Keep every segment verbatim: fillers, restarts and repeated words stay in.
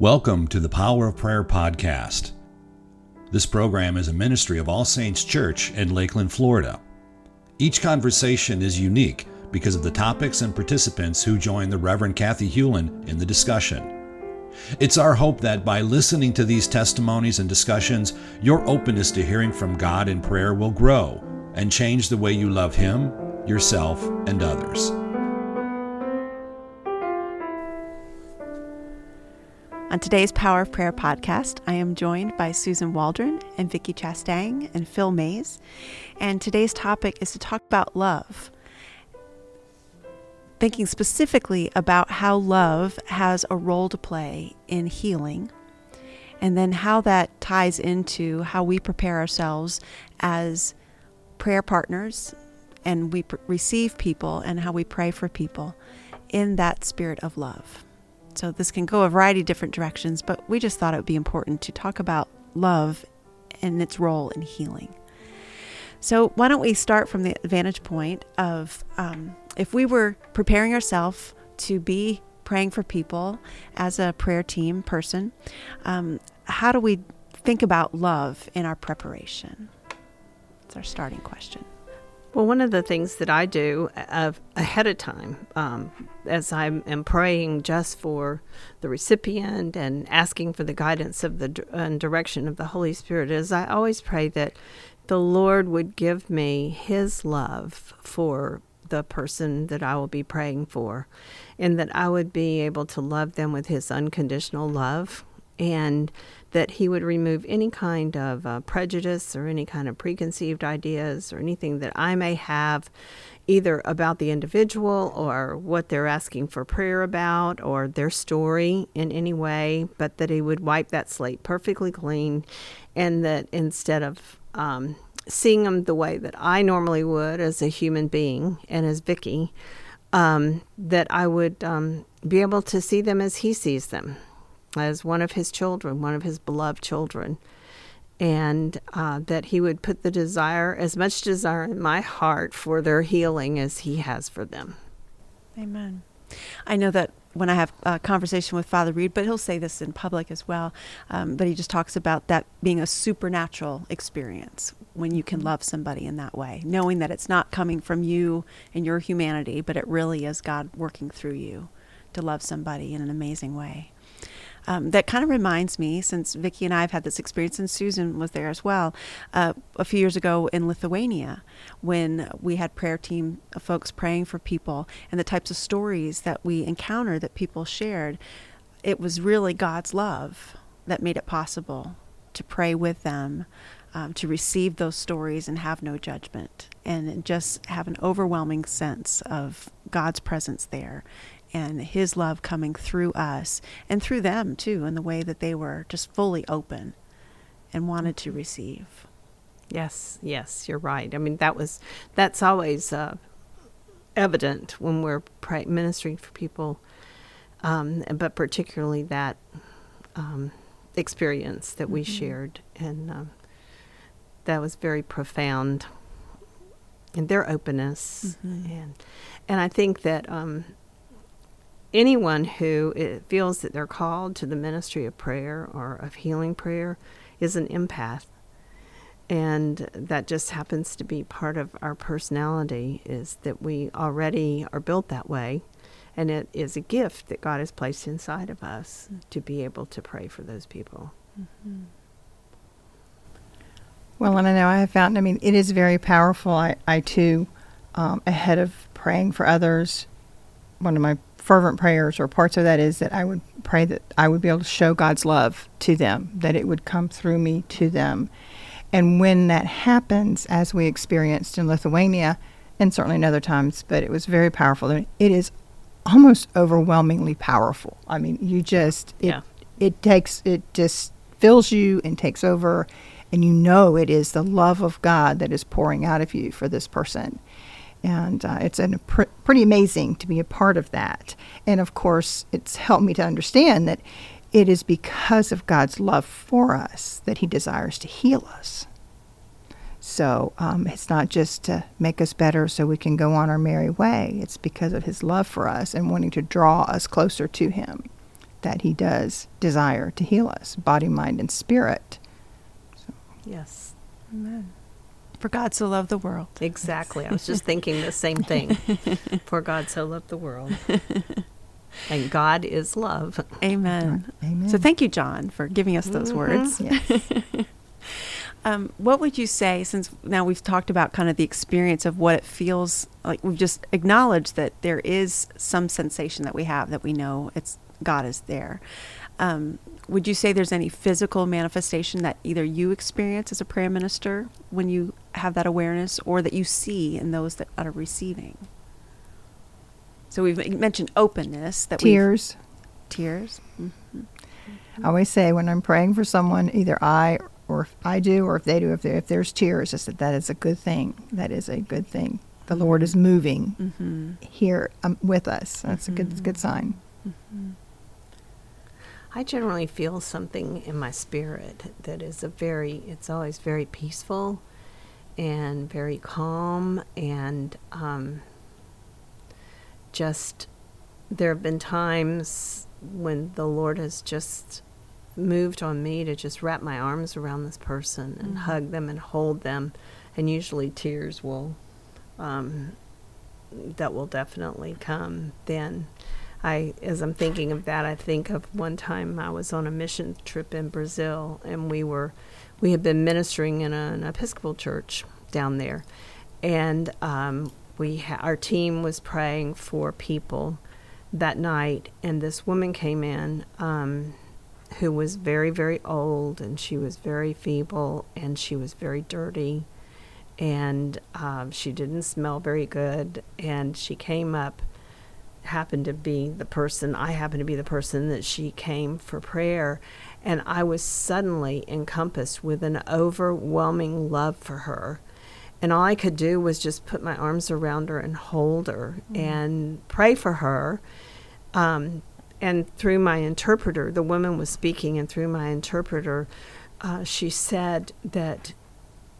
Welcome to the Power of Prayer podcast. This program is a ministry of All Saints Church in Lakeland, Florida. Each conversation is unique because of the topics and participants who join the Reverend Kathy Hewlin in the discussion. It's our hope that by listening to these testimonies and discussions, your openness to hearing from God in prayer will grow and change the way you love Him, yourself, and others. On today's Power of Prayer podcast, I am joined by Susan Waldron and Vicki Chastang and Phil Mays. And today's topic is to talk about love, thinking specifically about how love has a role to play in healing, and then how that ties into how we prepare ourselves as prayer partners, and we pr- receive people, and how we pray for people in that spirit of love. So this can go a variety of different directions, but we just thought it would be important to talk about love and its role in healing. So why don't we start from the vantage point of um, if we were preparing ourselves to be praying for people as a prayer team person, um, how do we think about love in our preparation? That's our starting question. Well, one of the things that I do uh, ahead of time, um, as I am praying just for the recipient and asking for the guidance of the uh, direction of the Holy Spirit, is I always pray that the Lord would give me His love for the person that I will be praying for, and that I would be able to love them with His unconditional love, and that He would remove any kind of uh, prejudice or any kind of preconceived ideas or anything that I may have either about the individual or what they're asking for prayer about or their story in any way, but that He would wipe that slate perfectly clean, and that instead of um, seeing them the way that I normally would as a human being and as Vicki, um, that I would um, be able to see them as He sees them, as one of His children, one of His beloved children, and uh, that He would put the desire, as much desire in my heart for their healing as He has for them. Amen. I know that when I have a conversation with Father Reed, but he'll say this in public as well, um, but he just talks about that being a supernatural experience when you can love somebody in that way, knowing that it's not coming from you and your humanity, but it really is God working through you to love somebody in an amazing way. Um, that kind of reminds me, since Vicki and I have had this experience, and Susan was there as well, uh, a few years ago in Lithuania, when we had prayer team folks praying for people, and the types of stories that we encountered that people shared, it was really God's love that made it possible to pray with them, um, to receive those stories and have no judgment, and just have an overwhelming sense of God's presence there, and His love coming through us and through them too, in the way that they were just fully open and wanted to receive. Yes, yes, you're right. I mean, that was that's always uh, evident when we're pray- ministering for people, um, but particularly that um, experience that we mm-hmm. shared, and um, that was very profound. And their openness, mm-hmm. and and I think that. Um, Anyone who feels that they're called to the ministry of prayer or of healing prayer is an empath. And that just happens to be part of our personality, is that we already are built that way. And it is a gift that God has placed inside of us to be able to pray for those people. Mm-hmm. Well, and I know I have found, I mean, it is very powerful. I, I too, um, ahead of praying for others, one of my fervent prayers or parts of that is that I would pray that I would be able to show God's love to them, that it would come through me to them. And when that happens, as we experienced in Lithuania, and certainly in other times, but it was very powerful. It is almost overwhelmingly powerful. I mean, you just, it, yeah. it takes, it just fills you and takes over, and you know it is the love of God that is pouring out of you for this person. And uh, it's an, pr- pretty amazing to be a part of that. And, of course, it's helped me to understand that it is because of God's love for us that He desires to heal us. So um, it's not just to make us better so we can go on our merry way. It's because of His love for us and wanting to draw us closer to Him that he does desire to heal us, body, mind, and spirit. So. Yes. Amen. For God so loved the world. Exactly. I was just thinking the same thing. For God so loved the world. And God is love. Amen. Amen. So thank you, John, for giving us those mm-hmm. words. Yes. Um, what would you say, since now we've talked about kind of the experience of what it feels like, we've just acknowledged that there is some sensation that we have that we know it's God is there. Um, would you say there's any physical manifestation that either you experience as a prayer minister when you have that awareness, or that you see in those that are receiving? So we've mentioned openness. That tears. Tears. Mm-hmm. Mm-hmm. I always say when I'm praying for someone, either I or if I do, or if they do, if, if there's tears, I said that is a good thing. That is a good thing. The mm-hmm. Lord is moving mm-hmm. here um, with us. That's mm-hmm. a good, good sign. Mm-hmm. I generally feel something in my spirit that is a very, it's always very peaceful and very calm, and um, just there have been times when the Lord has just moved on me to just wrap my arms around this person and mm-hmm. hug them and hold them, and usually tears will um, that will definitely come then. I, as I'm thinking of that, I think of one time I was on a mission trip in Brazil, and we were, we had been ministering in a, an Episcopal church down there, and um, we ha- our team was praying for people that night, and this woman came in um, who was very, very old, and she was very feeble, and she was very dirty, and um, she didn't smell very good, and she came up. happened to be the person I happened to be the person that she came for prayer, and I was suddenly encompassed with an overwhelming love for her, and all I could do was just put my arms around her and hold her mm-hmm. and pray for her, um, and through my interpreter, the woman was speaking, and through my interpreter uh, she said that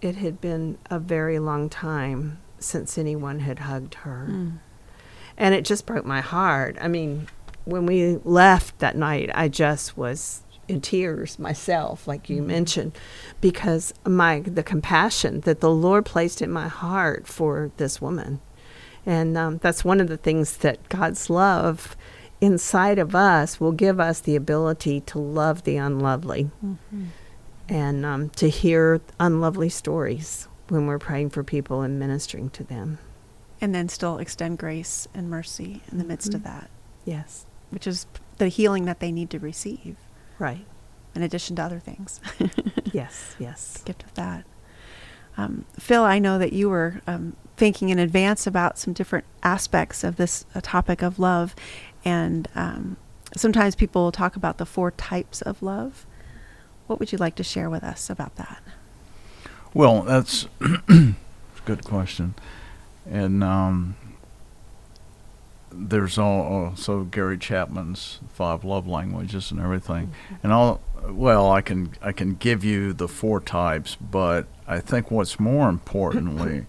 it had been a very long time since anyone had hugged her. Mm. And it just broke my heart. I mean, when we left that night, I just was in tears myself, like you mm-hmm. mentioned, because my the compassion that the Lord placed in my heart for this woman. And um, that's one of the things that God's love inside of us will give us the ability to love the unlovely mm-hmm. and um, to hear unlovely stories when we're praying for people and ministering to them. And then still extend grace and mercy in the midst mm-hmm. of that. Yes. Which is the healing that they need to receive. Right. In addition to other things. Yes, yes. The gift of that. Um, Phil, I know that you were um, thinking in advance about some different aspects of this uh, topic of love. And um, sometimes people talk about the four types of love. What would you like to share with us about that? Well, that's a good question. And um, there's also Gary Chapman's five love languages and everything. Mm-hmm. And all well, I can I can give you the four types, but I think what's more importantly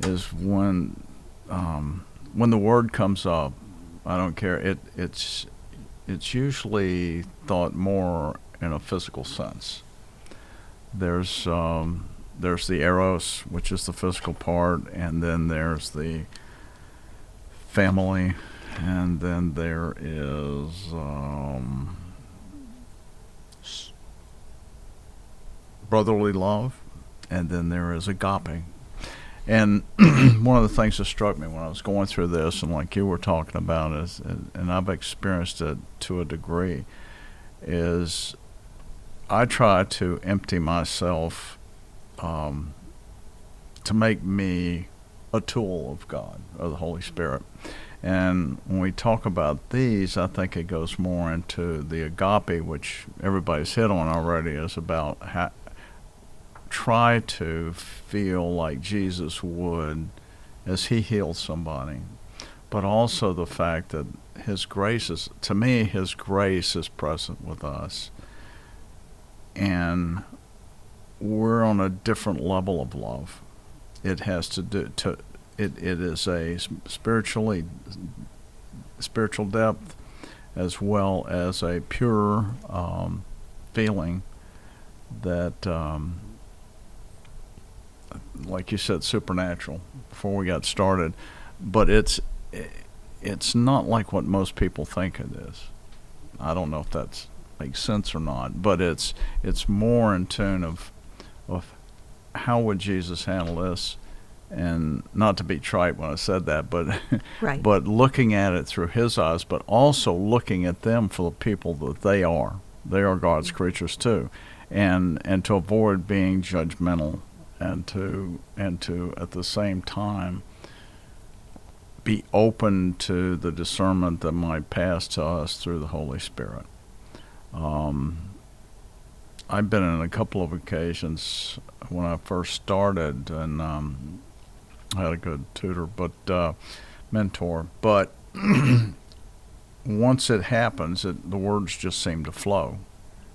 is when um, when the word comes up, I don't care. It it's it's usually thought more in a physical sense. There's um, There's the eros, which is the physical part, and then there's the family, and then there is um, brotherly love, and then there is agape. And one of the things that struck me when I was going through this, and like you were talking about, is, and I've experienced it to a degree, is I try to empty myself Um, to make me a tool of God, of the Holy Spirit. And when we talk about these, I think it goes more into the agape, which everybody's hit on already, is about ha- try to feel like Jesus would as he healed somebody. But also the fact that his grace is, to me, his grace is present with us. And we're on a different level of love. It has to do to it. It is a spiritually spiritual depth, as well as a pure um, feeling that, um, like you said, supernatural before we got started. But it's it's not like what most people think it is. I don't know if that makes sense or not, but it's it's more in tune of of how would Jesus handle this, and not to be trite when I said that, but right. but looking at it through his eyes, but also looking at them for the people that they are. They are God's creatures too, and and to avoid being judgmental, and to and to at the same time be open to the discernment that might pass to us through the Holy Spirit. Um, I've been in a couple of occasions when I first started, and um, I had a good tutor, but uh, mentor. But once it happens, it, the words just seem to flow.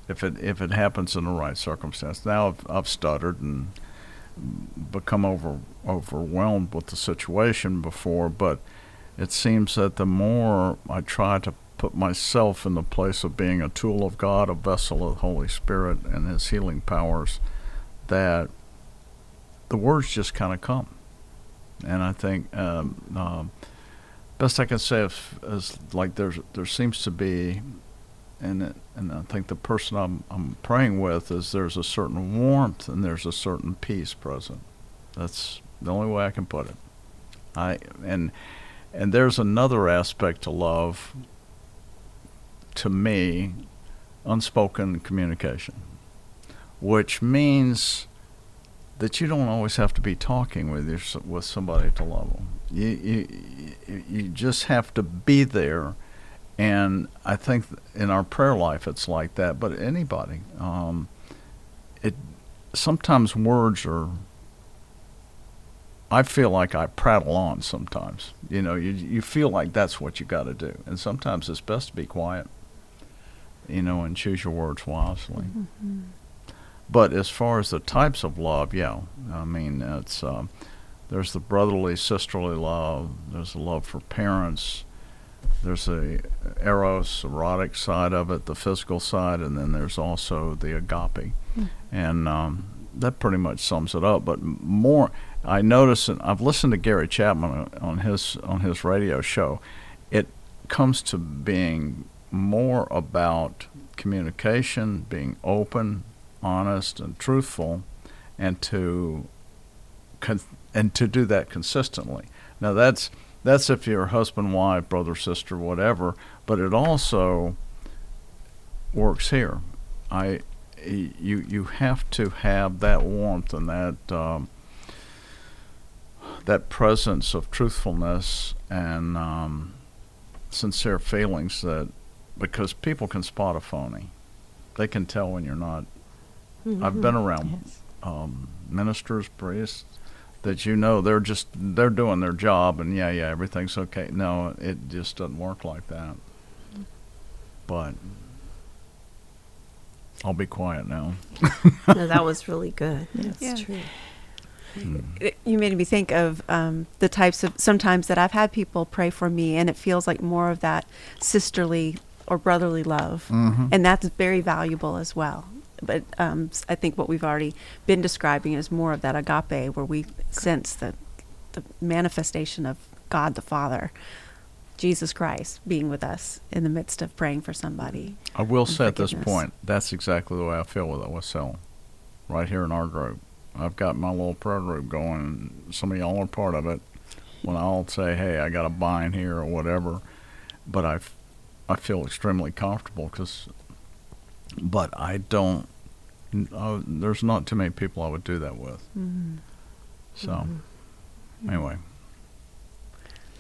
If it if it happens in the right circumstance. Now I've, I've stuttered and become over overwhelmed with the situation before, but it seems that the more I try to put myself in the place of being a tool of God, a vessel of the Holy Spirit and his healing powers, that the words just kind of come. And I think um, um, best I can say is, is like there's there seems to be, and it, and I think the person I'm, I'm praying with, is there's a certain warmth and there's a certain peace present. That's the only way I can put it. I and and there's another aspect to love, to me, unspoken communication, which means that you don't always have to be talking with your, with somebody to love them. You, you, you just have to be there. And I think in our prayer life it's like that, but anybody. Um, it sometimes words are, I feel like I prattle on sometimes. You know, you you feel like that's what you got to do. And sometimes it's best to be quiet, you know, and choose your words wisely. Mm-hmm. But as far as the types of love, yeah, I mean, it's um, there's the brotherly, sisterly love. There's the love for parents. There's the eros, erotic side of it, the physical side, and then there's also the agape. Mm. And um, that pretty much sums it up. But more, I notice, and I've listened to Gary Chapman on his on his radio show, it comes to being more about communication, being open, honest, and truthful, and to con- and to do that consistently. Now that's That's if you're husband, wife, brother, sister, whatever. But it also works here. I, you, you have to have that warmth and that um, that presence of truthfulness and um, sincere feelings, that because people can spot a phony. They can tell when you're not. Mm-hmm. I've been around yes. um, ministers, priests, that you know they're just they're doing their job and yeah yeah everything's okay. No, it just doesn't work like that. But I'll be quiet now. No, that was really good. That's yeah. true. Mm. You made me think of um, the types of sometimes that I've had people pray for me, and it feels like more of that sisterly or brotherly love, mm-hmm. and that's very valuable as well. But um, I think what we've already been describing is more of that agape, where we sense the, the manifestation of God the Father, Jesus Christ, being with us in the midst of praying for somebody. I will say at this point, that's exactly the way I feel with O S L, right here in our group. I've got my little prayer group going, and some of y'all are part of it. When I'll say, hey, I got a bind here or whatever, but I, I feel extremely comfortable because... But I don't, uh, there's not too many people I would do that with. Mm-hmm. So, mm-hmm. anyway.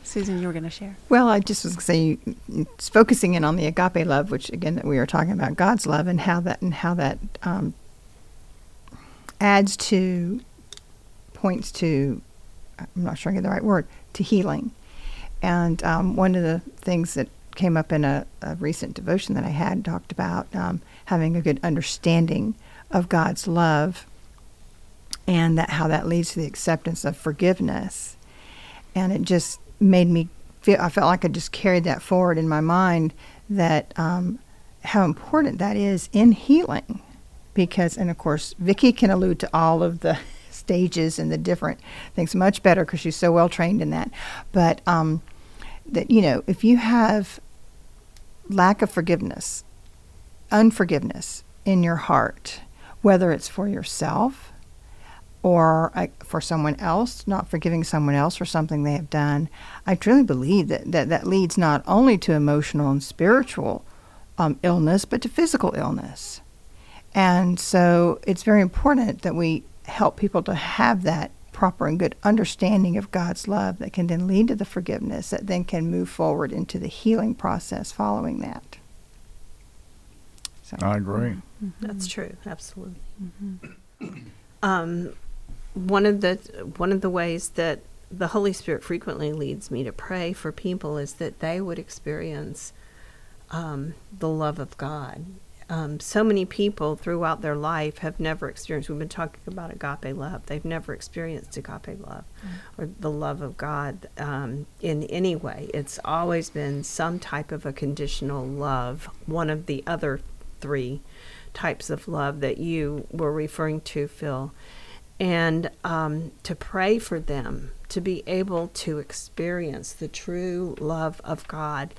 Susan, you were going to share. Well, I just was going to say, it's focusing in on the agape love, which, again, that we were talking about God's love and how that, and how that um, adds to, points to, I'm not sure I get the right word, to healing. And um, one of the things that came up in a, a recent devotion that I had, talked about um, having a good understanding of God's love, and that how that leads to the acceptance of forgiveness. And it just made me feel, I felt like I just carried that forward in my mind, that um, how important that is in healing. Because, and of course, Vicki can allude to all of the stages and the different things much better because she's so well trained in that. But um, that, you know, if you have lack of forgiveness, unforgiveness in your heart, whether it's for yourself or uh, for someone else, not forgiving someone else for something they have done, I truly believe that that, that leads not only to emotional and spiritual um, illness, but to physical illness. And so it's very important that we help people to have that proper and good understanding of God's love that can then lead to the forgiveness that then can move forward into the healing process following that. So. I agree. Mm-hmm. That's true. Absolutely. Mm-hmm. Um, one of the one of the ways that the Holy Spirit frequently leads me to pray for people is that they would experience um, the love of God. Um, so many people throughout their life have never experienced, we've been talking about agape love, they've never experienced agape love mm-hmm. or the love of God um, in any way. It's always been some type of a conditional love, one of the other three types of love that you were referring to, Phil. And um, to pray for them, to be able to experience the true love of God.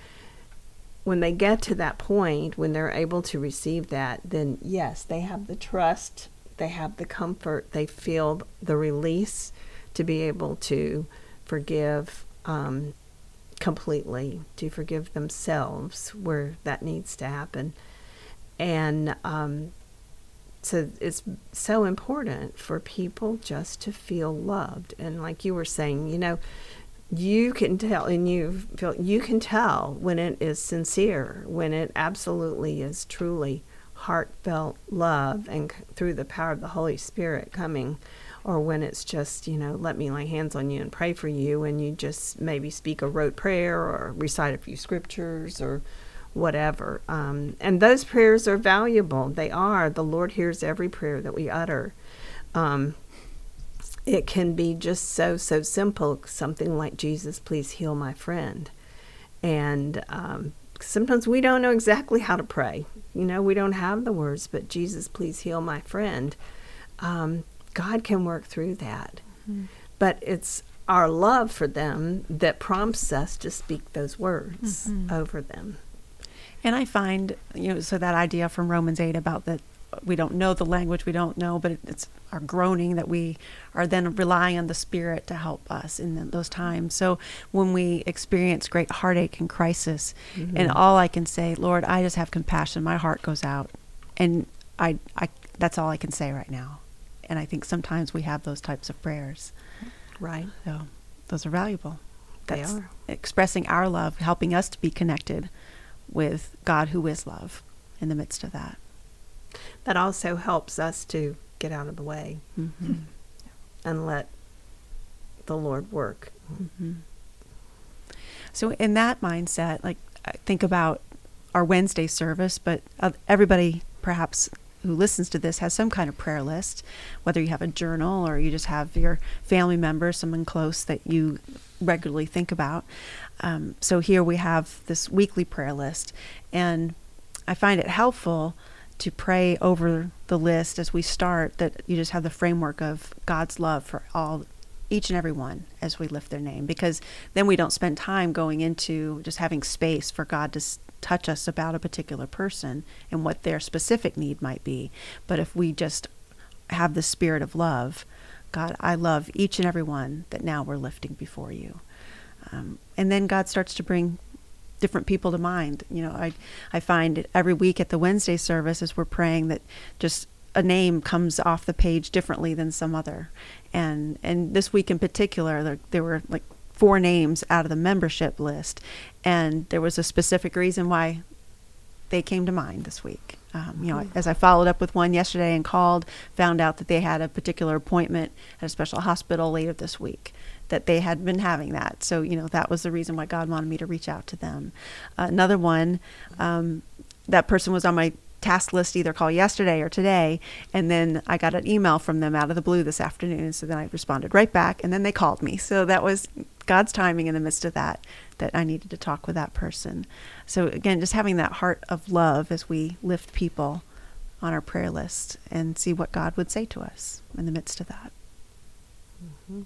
When they get to that point, when they're able to receive that, then yes, they have the trust, they have the comfort, they feel the release to be able to forgive um, completely, to forgive themselves where that needs to happen. And um, so it's so important for people just to feel loved. And like you were saying, you know, you can tell, and you feel, you can tell when it is sincere, when it absolutely is truly heartfelt love and c- through the power of the Holy Spirit coming, or when it's just, you know, let me lay hands on you and pray for you, and you just maybe speak a rote prayer or recite a few scriptures or whatever. Um, and those prayers are valuable. They are. The Lord hears every prayer that we utter. Um, It can be just so, so simple, something like, Jesus, please heal my friend. And um, sometimes we don't know exactly how to pray. You know, we don't have the words, but Jesus, please heal my friend. Um, God can work through that. Mm-hmm. But it's our love for them that prompts us to speak those words mm-hmm. over them. And I find, you know, so that idea from Romans eight about that, we don't know the language, we don't know, but it's our groaning that we are then relying on the Spirit to help us in those times. So when we experience great heartache and crisis, mm-hmm. and all I can say, Lord, I just have compassion. My heart goes out, and I, I, that's all I can say right now. And I think sometimes we have those types of prayers. Right. So those are valuable. That's they are. Expressing our love, helping us to be connected with God who is love in the midst of that. That also helps us to get out of the way mm-hmm. and let the Lord work. Mm-hmm. So in that mindset, like, I think about our Wednesday service, but uh, everybody perhaps who listens to this has some kind of prayer list, whether you have a journal or you just have your family members, someone close that you regularly think about. Um, so here we have this weekly prayer list, and I find it helpful to pray over the list as we start, that you just have the framework of God's love for all, each and every one as we lift their name, because then we don't spend time going into just having space for God to touch us about a particular person and what their specific need might be. But if we just have the spirit of love, God, I love each and every one that now we're lifting before you. Um, and then God starts to bring different people to mind. You know, I I find every week at the Wednesday service as we're praying that just a name comes off the page differently than some other. And and this week in particular, there, there were like four names out of the membership list, and there was a specific reason why they came to mind this week. Um, you know, mm-hmm. as I followed up with one yesterday and called, found out that they had a particular appointment at a special hospital later this week, that they had been having that. So, you know, that was the reason why God wanted me to reach out to them. Uh, another one, um, that person was on my task list either call yesterday or today. And then I got an email from them out of the blue this afternoon. So then I responded right back, and then they called me. So that was God's timing in the midst of that, that I needed to talk with that person. So again, just having that heart of love as we lift people on our prayer list and see what God would say to us in the midst of that. Mm-hmm.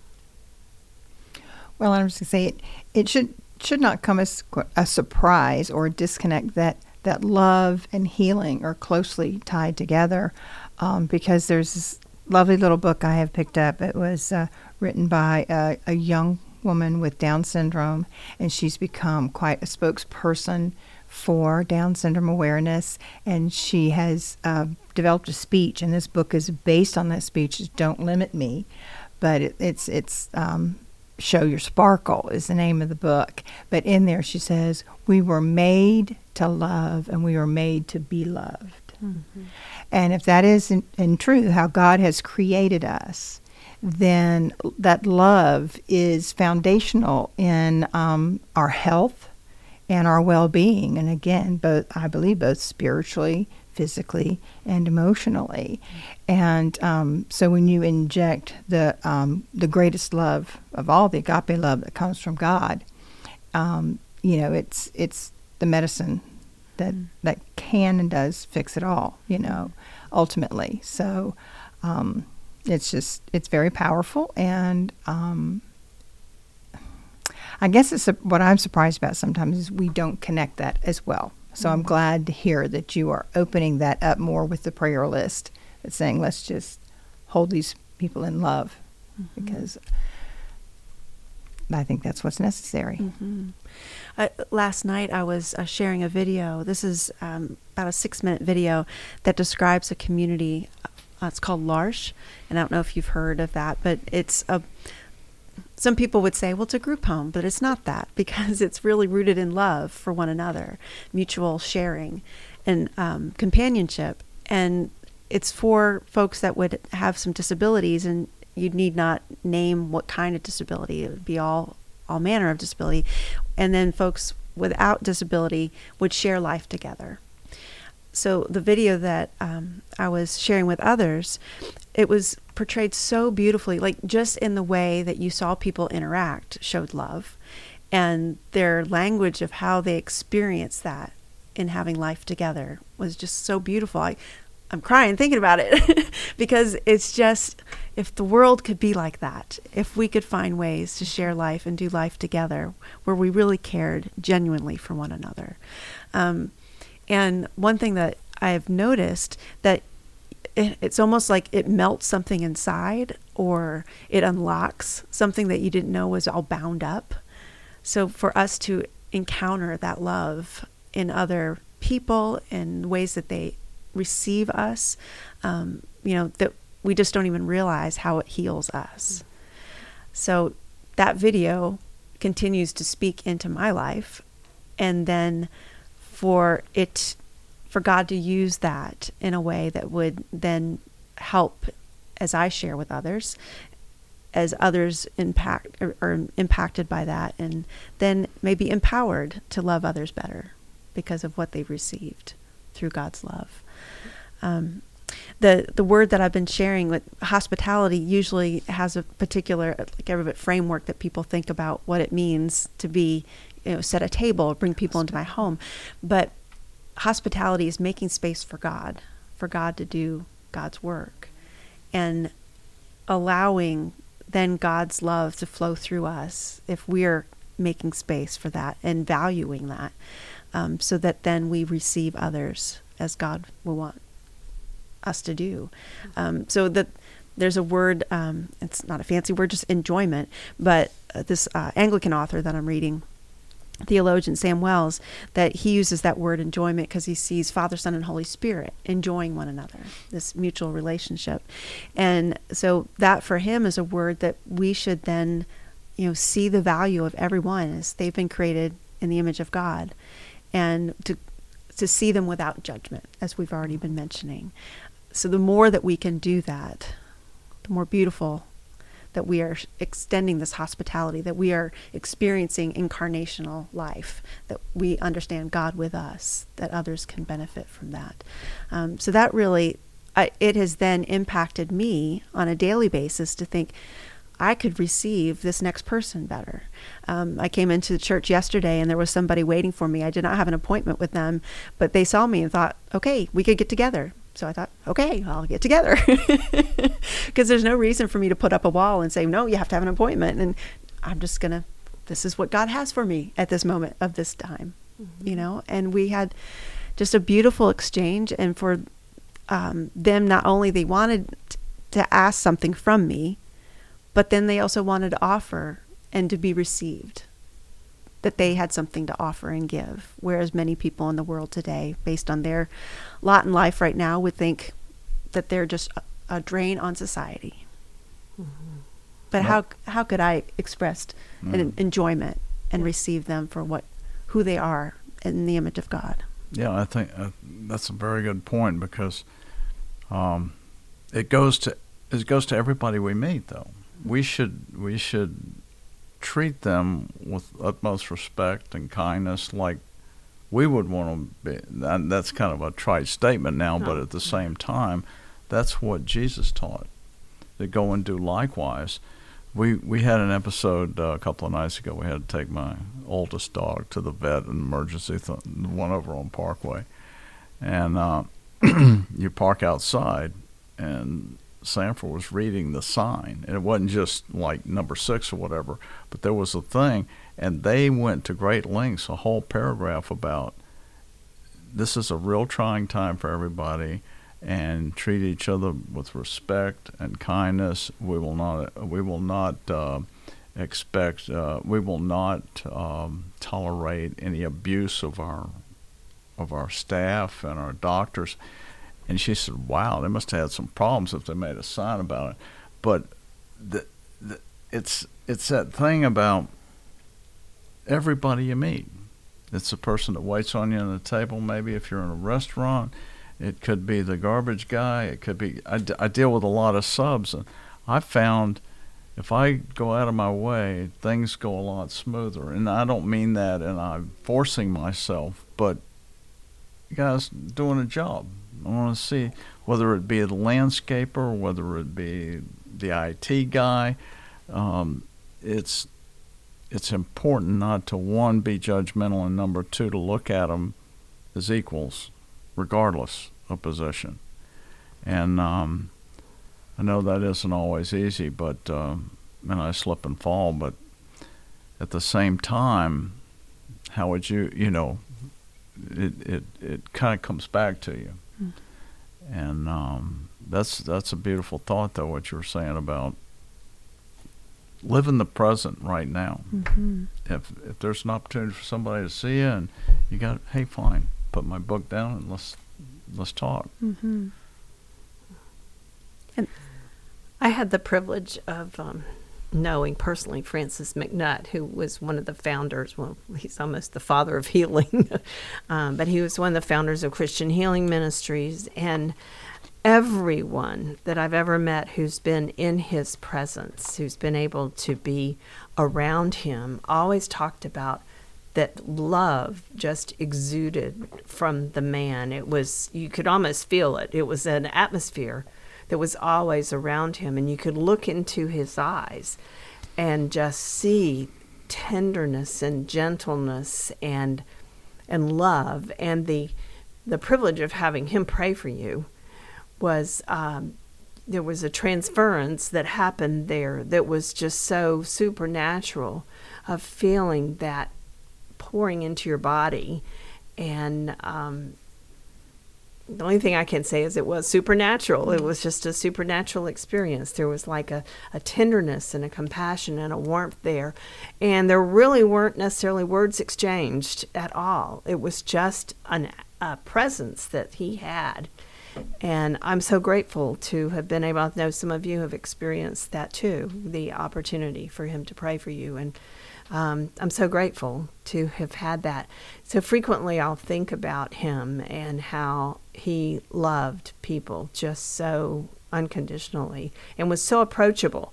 Well, I'm just going to say it, it should should not come as a surprise or a disconnect that, that love and healing are closely tied together, um, because there's this lovely little book I have picked up. It was uh, written by a, a young woman with Down syndrome, and she's become quite a spokesperson for Down syndrome awareness, and she has uh, developed a speech, and this book is based on that speech, is Don't Limit Me, but it, it's it's um, Show Your Sparkle is the name of the book. But in there she says, we were made to love and we were made to be loved. Mm-hmm. And if that is in, in truth how God has created us, then that love is foundational in um, our health and our well-being. And again, both I believe both spiritually, physically, and emotionally. And um, so when you inject the um, the greatest love of all, the agape love that comes from God, um, you know, it's it's the medicine that, mm. that can and does fix it all, you know, ultimately. So um, it's just, it's very powerful. And um, I guess it's a, what I'm surprised about sometimes is we don't connect that as well. So I'm glad to hear that you are opening that up more with the prayer list. It's saying, let's just hold these people in love, mm-hmm. because I think that's what's necessary. Mm-hmm. Uh, last night I was uh, sharing a video. This is um, about a six-minute video that describes a community. Uh, it's called L'Arche, and I don't know if you've heard of that, but it's a... Some people would say, well, it's a group home, but it's not that, because it's really rooted in love for one another, mutual sharing and um, companionship. And it's for folks that would have some disabilities, and you need not name what kind of disability. It would be all, all manner of disability. And then folks without disability would share life together. So the video that um, I was sharing with others, it was portrayed so beautifully, like just in the way that you saw people interact showed love, and their language of how they experienced that in having life together was just so beautiful. I, I'm crying thinking about it because it's just, if the world could be like that, if we could find ways to share life and do life together where we really cared genuinely for one another. Um, And one thing that I've noticed, that it, it's almost like it melts something inside, or it unlocks something that you didn't know was all bound up. So for us to encounter that love in other people and ways that they receive us, um, you know, that we just don't even realize how it heals us. So that video continues to speak into my life, and then for it, for God to use that in a way that would then help as I share with others, as others impact or are impacted by that, and then maybe empowered to love others better because of what they've received through God's love. Um, the the word that I've been sharing with hospitality usually has a particular, like every bit framework that people think about what it means to be, you know, set a table, bring people into my home. But hospitality is making space for God, for God to do God's work, and allowing then God's love to flow through us if we're making space for that and valuing that, um, so that then we receive others as God will want us to do. Um, so that there's a word, um, it's not a fancy word, just enjoyment, but uh, this uh, Anglican author that I'm reading, theologian Sam Wells, that he uses that word enjoyment because he sees Father, Son, and Holy Spirit enjoying one another, this mutual relationship. And so that for him is a word that we should then, you know, see the value of everyone as they've been created in the image of God, and to to see them without judgment, as we've already been mentioning. So the more that we can do that, the more beautiful that we are extending this hospitality, that we are experiencing incarnational life, that we understand God with us, that others can benefit from that. Um, so that really, I, it has then impacted me on a daily basis to think, I could receive this next person better. Um, I came into the church yesterday and there was somebody waiting for me. I did not have an appointment with them, but they saw me and thought, okay, we could get together. So I thought, okay, I'll get together. Because there's no reason for me to put up a wall and say, no, you have to have an appointment. And I'm just going to, this is what God has for me at this moment of this time, mm-hmm. you know? And we had just a beautiful exchange. And for um, them, not only they wanted t- to ask something from me, but then they also wanted to offer and to be received, that they had something to offer and give. Whereas many people in the world today, based on their lot in life right now, would think that they're just a, a drain on society. Mm-hmm. But nope. how how could I express mm. an enjoyment and yeah. receive them for what who they are in the image of God? Yeah, I think uh, that's a very good point, because um, it goes to it goes to everybody we meet, though. We should we should treat them with utmost respect and kindness, like we would want to be. And that's kind of a trite statement now, but at the same time, that's what Jesus taught. To go and do likewise. We we had an episode uh, a couple of nights ago. We had to take my oldest dog to the vet, an emergency th- one over on Parkway, and uh, you park outside and. Sanford was reading the sign, and it wasn't just like number six or whatever, but there was a thing, and they went to great lengths, a whole paragraph about this is a real trying time for everybody, and treat each other with respect and kindness. We will not, we will not uh, expect, uh, we will not um, tolerate any abuse of our of our staff and our doctors. And she said, wow, they must have had some problems if they made a sign about it. But the, the, it's it's that thing about everybody you meet. It's the person that waits on you on the table, maybe if you're in a restaurant. It could be the garbage guy. It could be, I, I deal with a lot of subs. And I found if I go out of my way, things go a lot smoother. And I don't mean that and I'm forcing myself, but you guys doing a job. I want to see whether it be the landscaper, whether it be the I T guy. Um, it's it's important not to, one, be judgmental, and number two, to look at them as equals, regardless of position. And um, I know that isn't always easy, but um, and I slip and fall. But at the same time, how would you? You know, it it it kind of comes back to you. And um, that's that's a beautiful thought, though, what you were saying about living the present right now. Mm-hmm. If if there's an opportunity for somebody to see you, and you got, hey, fine, put my book down and let's let's talk. Mm-hmm. And I had the privilege of um, knowing personally Francis McNutt, who was one of the founders. Well, he's almost the father of healing, um, but he was one of the founders of Christian Healing Ministries. And everyone that I've ever met who's been in his presence, who's been able to be around him, always talked about that love just exuded from the man. It was, you could almost feel it. It was an atmosphere that was always around him, and you could look into his eyes and just see tenderness and gentleness and and love. And the the privilege of having him pray for you was um, there was a transference that happened there that was just so supernatural, of feeling that pouring into your body. And um, the only thing I can say is it was supernatural. It was just a supernatural experience. There was like a, a tenderness and a compassion and a warmth there. And there really weren't necessarily words exchanged at all. It was just an, a presence that he had. And I'm so grateful to have been able to know some of you have experienced that too, the opportunity for him to pray for you. And Um, I'm so grateful to have had that. So frequently I'll think about him and how he loved people just so unconditionally and was so approachable.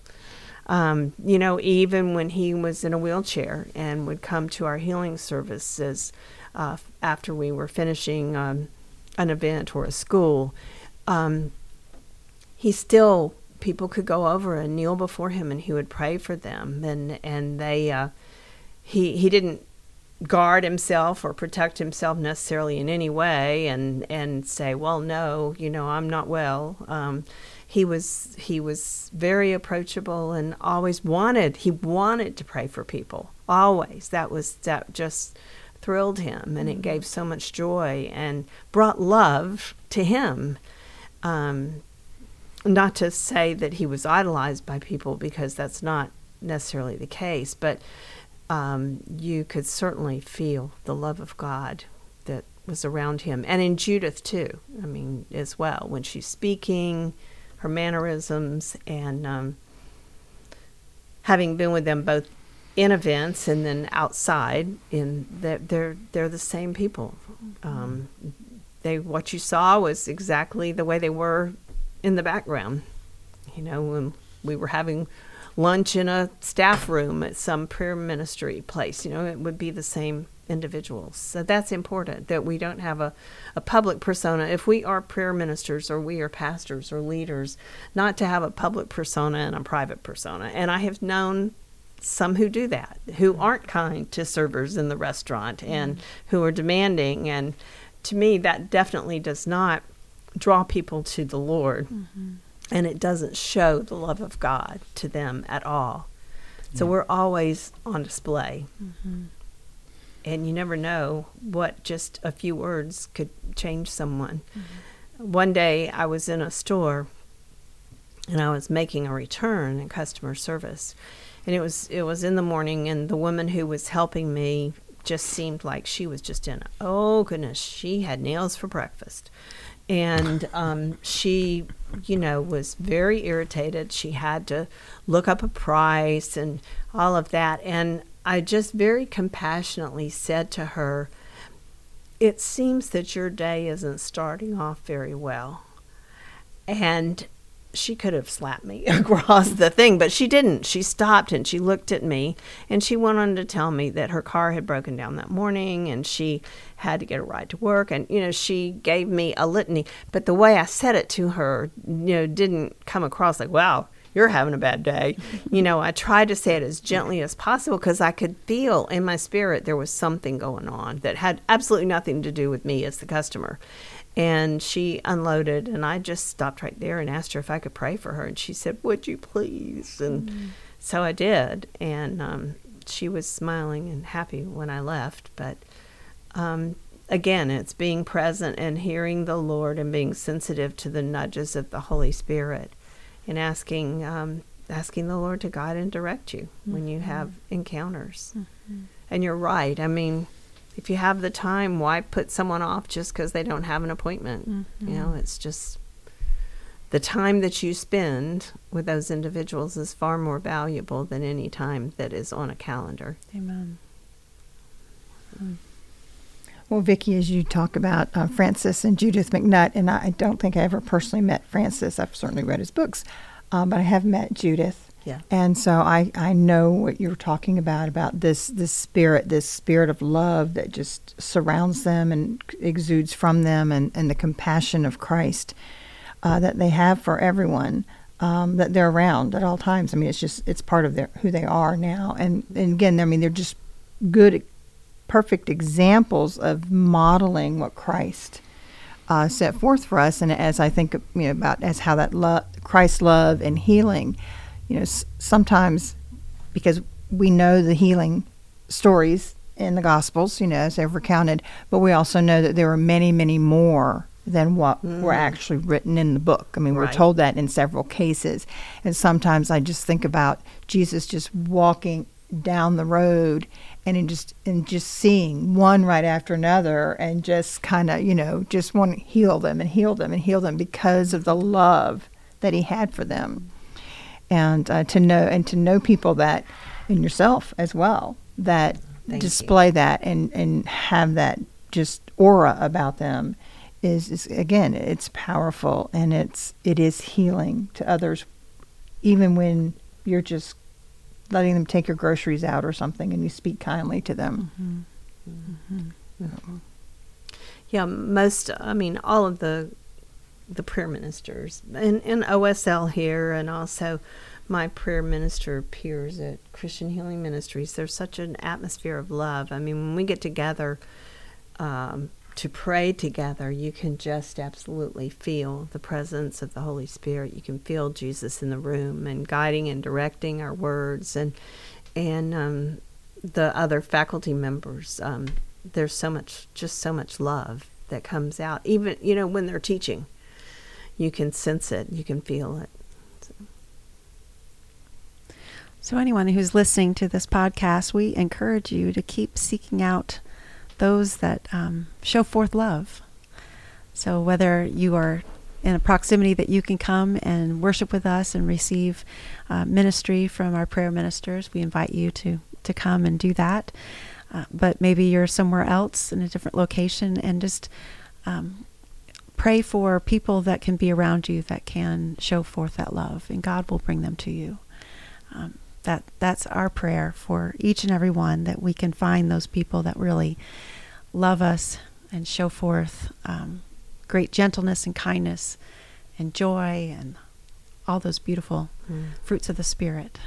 um, you know, even when he was in a wheelchair and would come to our healing services uh, after we were finishing um, an event or a school. Um, he still, people could go over and kneel before him and he would pray for them. And, and they, uh, he, he didn't guard himself or protect himself necessarily in any way and, and say, well, no, you know, I'm not well. Um, he was, he was very approachable and always wanted, he wanted to pray for people always. That was, that just thrilled him and it gave so much joy and brought love to him. Um, not to say that he was idolized by people because that's not necessarily the case, but Um, you could certainly feel the love of God that was around him. And in Judith, too, I mean, as well, when she's speaking, her mannerisms, and um, having been with them both in events and then outside, in they're, they're, they're the same people. Um, they what you saw was exactly the way they were in the background. You know, when we were having lunch in a staff room at some prayer ministry place, you know, it would be the same individuals. So that's important, that we don't have a, a public persona. If we are prayer ministers or we are pastors or leaders, not to have a public persona and a private persona. And I have known some who do that, who aren't kind to servers in the restaurant and mm-hmm. who are demanding. And to me, that definitely does not draw people to the Lord. Mm-hmm. And it doesn't show the love of God to them at all. So yeah. We're always on display. Mm-hmm. And you never know what just a few words could change someone. Mm-hmm. One day I was in a store and I was making a return in customer service. And it was it was in the morning, and the woman who was helping me just seemed like she was just in, oh goodness, she had nails for breakfast. And um, she, you know, was very irritated. She had to look up a price and all of that. And I just very compassionately said to her, it seems that your day isn't starting off very well. And she could have slapped me across the thing, but she didn't. She stopped and she looked at me, and she went on to tell me that her car had broken down that morning and she had to get a ride to work. And, you know, she gave me a litany, but the way I said it to her, you know, didn't come across like, wow, you're having a bad day. You know, I tried to say it as gently as possible because I could feel in my spirit there was something going on that had absolutely nothing to do with me as the customer. And she unloaded, and I just stopped right there and asked her if I could pray for her. And she said, would you please? And mm-hmm. so I did. And um, she was smiling and happy when I left. But um, again, it's being present and hearing the Lord and being sensitive to the nudges of the Holy Spirit and asking um, asking the Lord to guide and direct you mm-hmm. when you have encounters. Mm-hmm. And you're right. I mean, if you have the time, why put someone off just because they don't have an appointment? Mm-hmm. You know, it's just the time that you spend with those individuals is far more valuable than any time that is on a calendar. Amen. Well, Vicki, as you talk about uh, Francis and Judith McNutt, and I don't think I ever personally met Francis. I've certainly read his books, uh, but I have met Judith. Yeah. And so I, I know what you're talking about, about this, this spirit, this spirit of love that just surrounds them and exudes from them, and, and the compassion of Christ uh, that they have for everyone um, that they're around at all times. I mean, it's just, it's part of their who they are now. And, and again, I mean, they're just good, perfect examples of modeling what Christ uh, set forth for us. And as I think, you know, about as how that love, Christ's love and healing, you know, sometimes because we know the healing stories in the Gospels, you know, as they're recounted, but we also know that there were many, many more than what mm. were actually written in the book. I mean, right. We're told that in several cases. And sometimes I just think about Jesus just walking down the road and in just and just seeing one right after another, and just kind of, you know, just want to heal them and heal them and heal them because of the love that he had for them. And uh, to know and to know people that, and yourself as well, that Thank display you. that and, and have that just aura about them is, is again, it's powerful, and it's it is healing to others, even when you're just letting them take your groceries out or something, and you speak kindly to them. Mm-hmm. Mm-hmm. Mm-hmm. Yeah, most, I mean, all of the the prayer ministers, and, and O S L here, and also my prayer minister peers at Christian Healing Ministries, there's such an atmosphere of love. I mean, when we get together um, to pray together, you can just absolutely feel the presence of the Holy Spirit. You can feel Jesus in the room and guiding and directing our words, and and um, the other faculty members. Um, there's so much, just so much love that comes out. Even, you know, when they're teaching, you can sense it, you can feel it. So anyone who's listening to this podcast, we encourage you to keep seeking out those that um, show forth love. So whether you are in a proximity that you can come and worship with us and receive uh, ministry from our prayer ministers, we invite you to, to come and do that. Uh, but maybe you're somewhere else in a different location, and just um, pray for people that can be around you that can show forth that love, and God will bring them to you. Um, that that's our prayer for each and every one, that we can find those people that really love us and show forth um, great gentleness and kindness and joy and all those beautiful mm. fruits of the Spirit,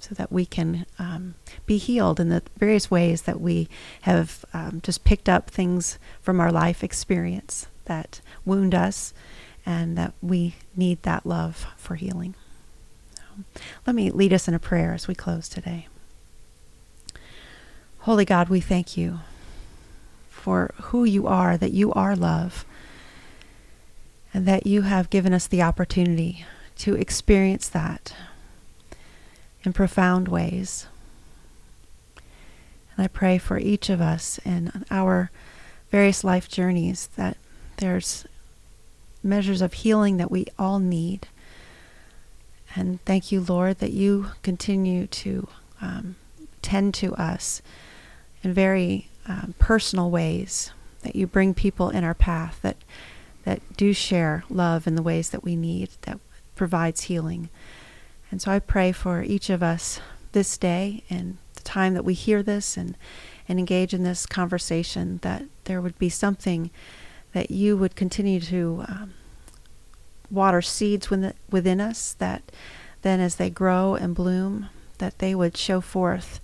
so that we can um, be healed in the various ways that we have um, just picked up things from our life experience that wound us, and that we need that love for healing. Let me lead us in a prayer as we close today. Holy God, we thank you for who you are, that you are love, and that you have given us the opportunity to experience that in profound ways. And I pray for each of us in our various life journeys that there's measures of healing that we all need. And thank you, Lord, that you continue to um, tend to us in very um, personal ways, that you bring people in our path that that do share love in the ways that we need, that provides healing. And so I pray for each of us this day, and the time that we hear this and, and engage in this conversation, that there would be something that you would continue to um, water seeds within us, that then as they grow and bloom, that they would show forth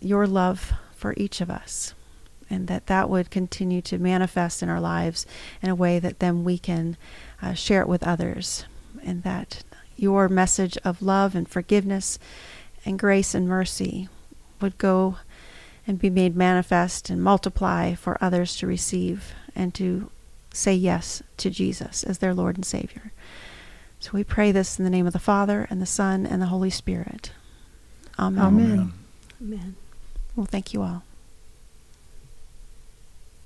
your love for each of us, and that that would continue to manifest in our lives in a way that then we can uh, share it with others, and that your message of love and forgiveness and grace and mercy would go and be made manifest and multiply for others to receive and to say yes to Jesus as their Lord and Savior. So we pray this in the name of the Father, and the Son, and the Holy Spirit. Amen. Amen. Amen. Well, thank you all.